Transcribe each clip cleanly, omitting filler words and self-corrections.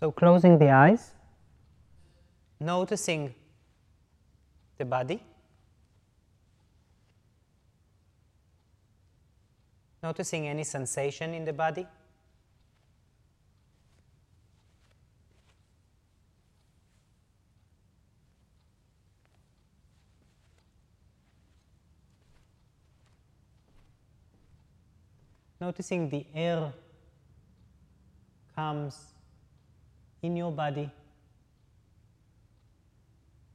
So closing the eyes, noticing the body, noticing any sensation in the body, noticing the air comes in your body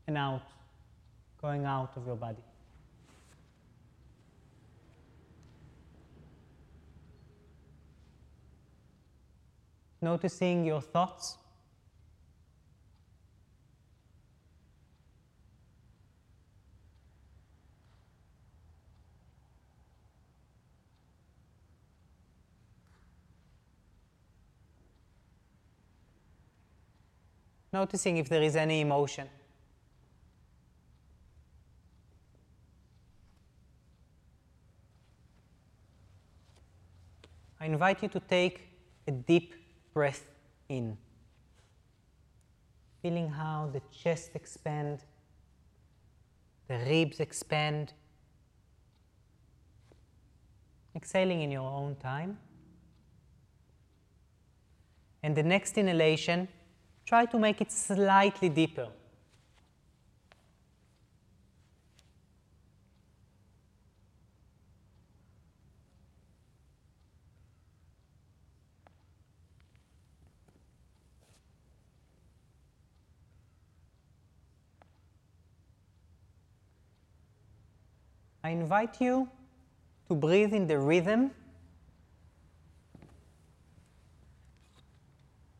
and out, going out of your body. Noticing your thoughts, noticing if there is any emotion. I invite you to take a deep breath in, feeling how the chest expands, the ribs expand, exhaling in your own time. And the next inhalation, try to make it slightly deeper. I invite you to breathe in the rhythm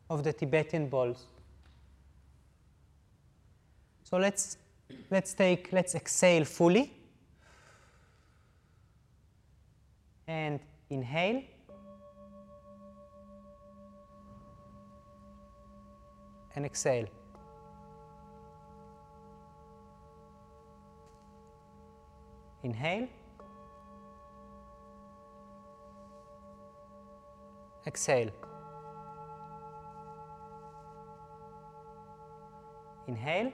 of the Tibetan bowls. So let's exhale fully and inhale and exhale. Inhale, exhale, inhale,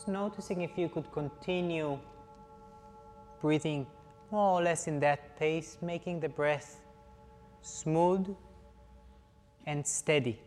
Just noticing if you could continue breathing more or less in that pace, making the breath smooth and steady.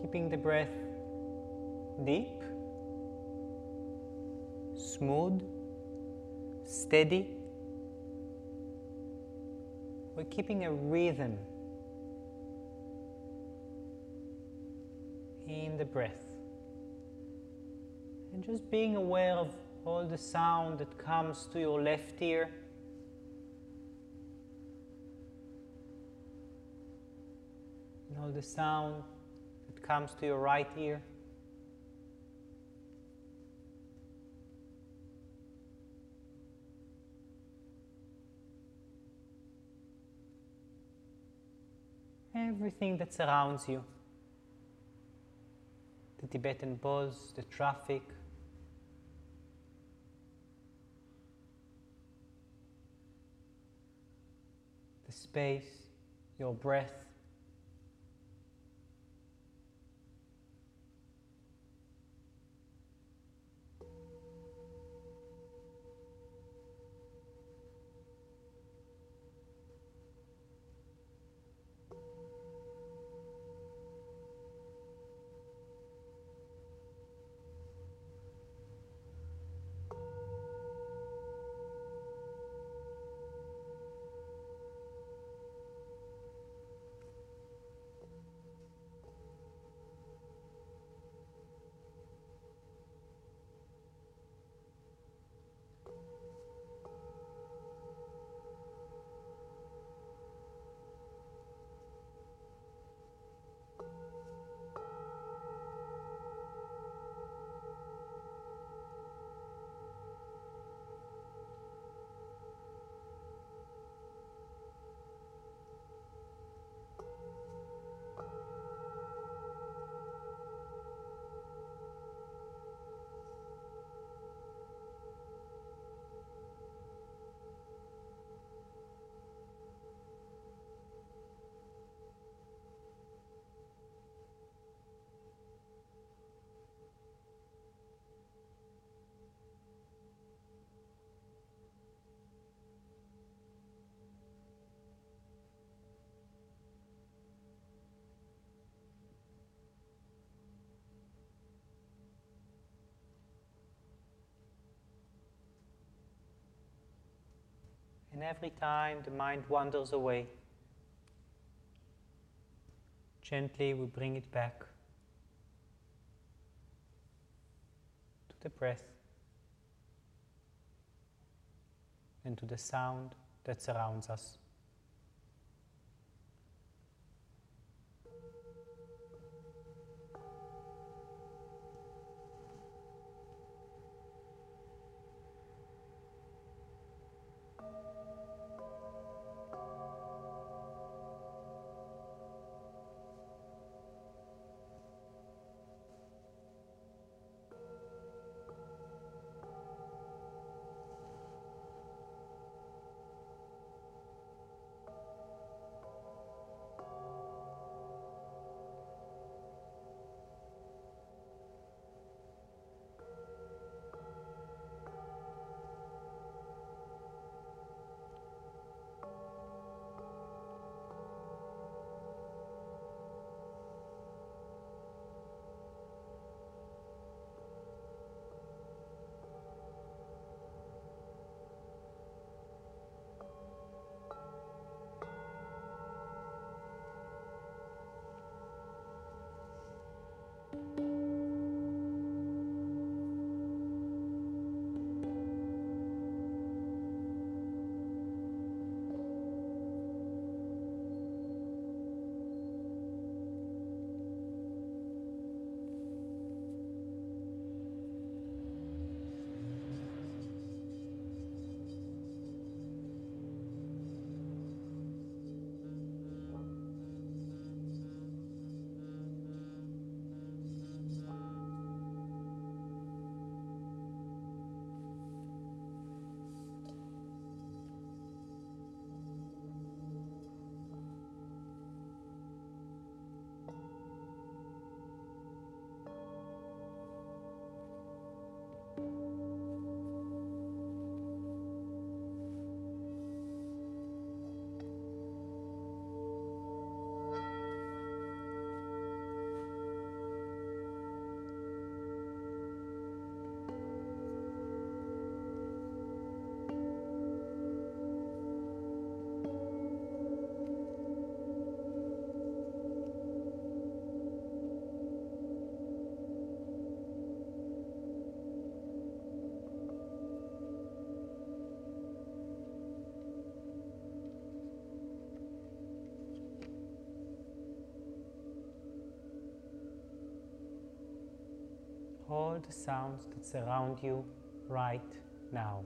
Keeping the breath deep, smooth, steady. We're keeping a rhythm in the breath. And just being aware of all the sound that comes to your left ear. And all the sound comes to your right ear. Everything that surrounds you, the Tibetan bells, the traffic, the space, your breath. and every time the mind wanders away, gently we bring it back to the breath and to the sound that surrounds us. All the sounds that surround you right now.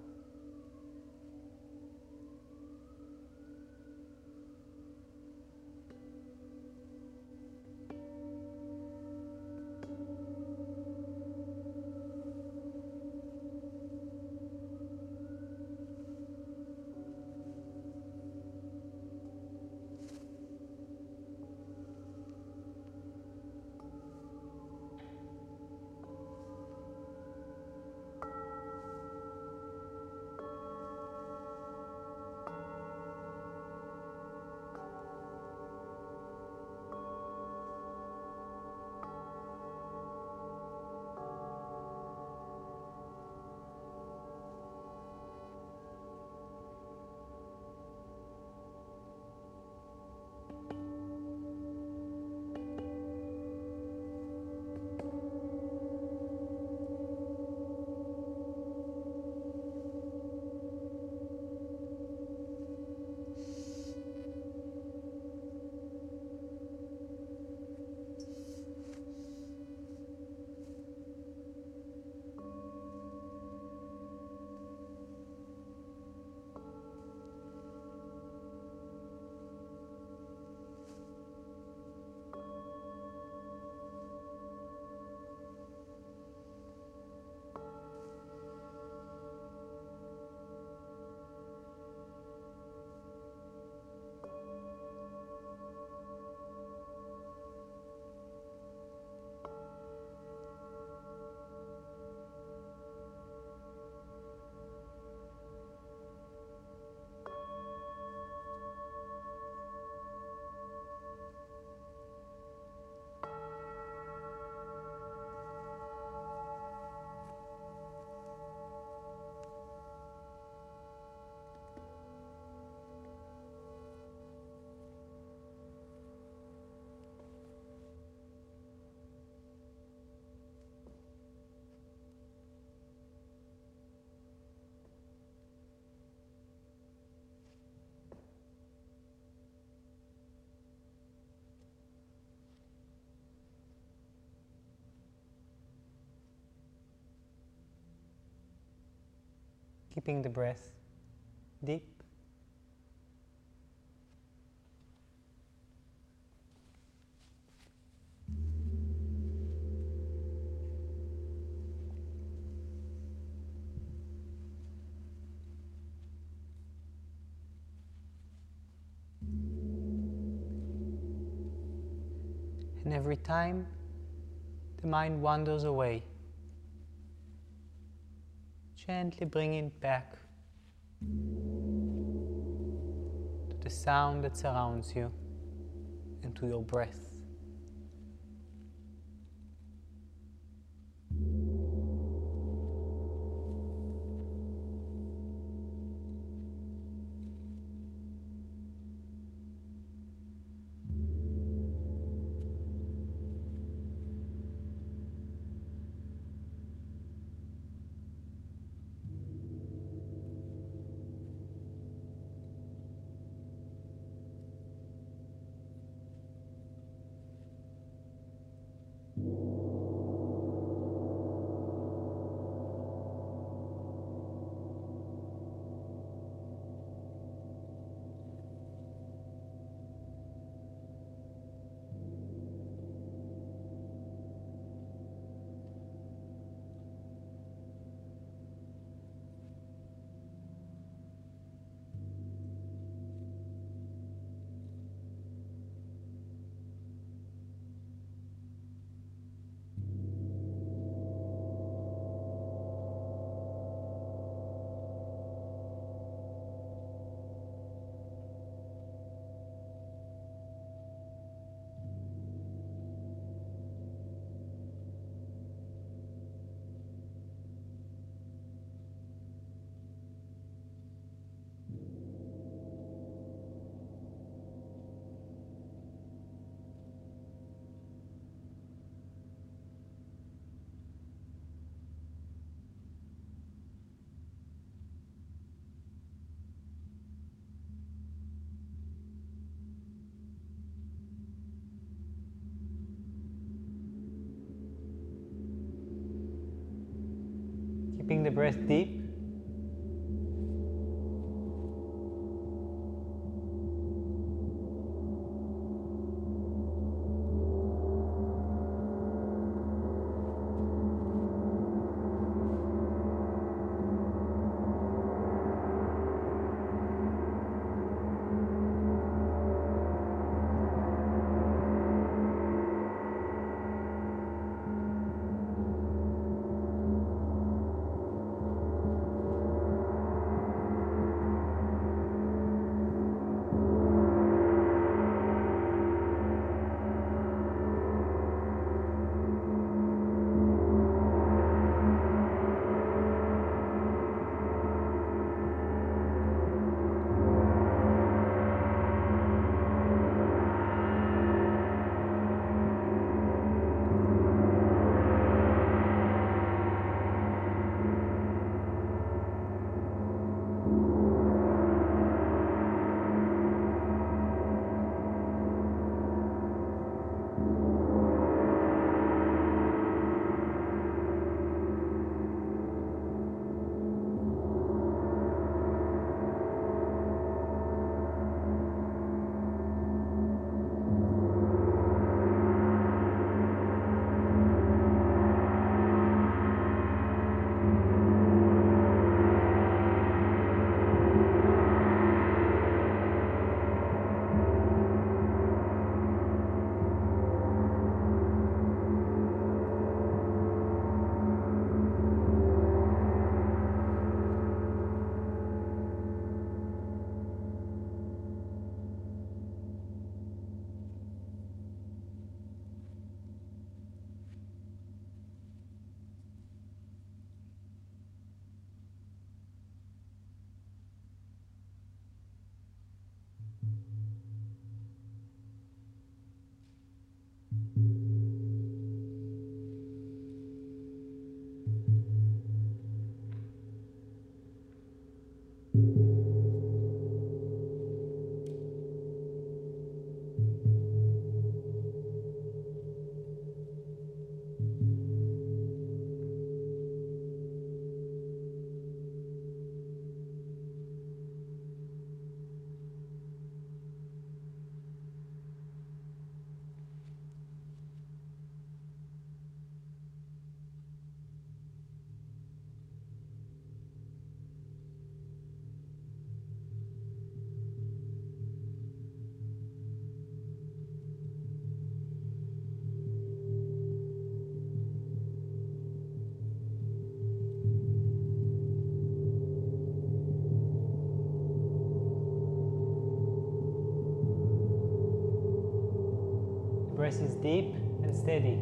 keeping the breath deep. And every time the mind wanders away, gently bring it back to the sound that surrounds you and to your breath. The breath deep. Breath is deep and steady.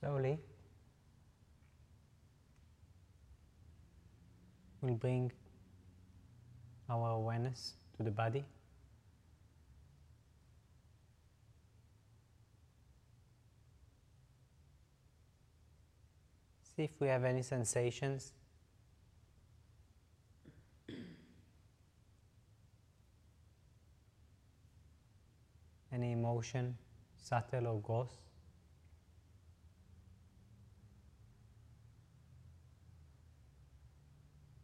Slowly, we'll bring our awareness to the body. See if we have any sensations. Any emotion, subtle or gross.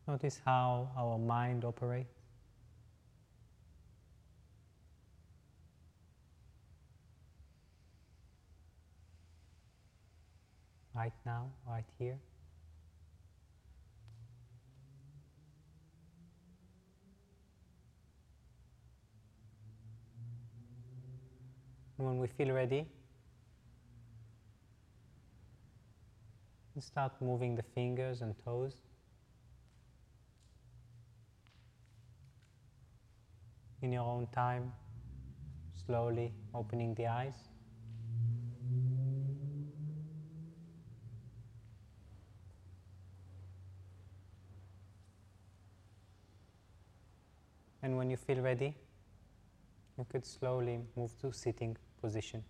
Notice how our mind operates. Right now, right here. And when we feel ready, we start moving the fingers and toes. In your own time, slowly opening the eyes. And when you feel ready, you could slowly move to sitting position.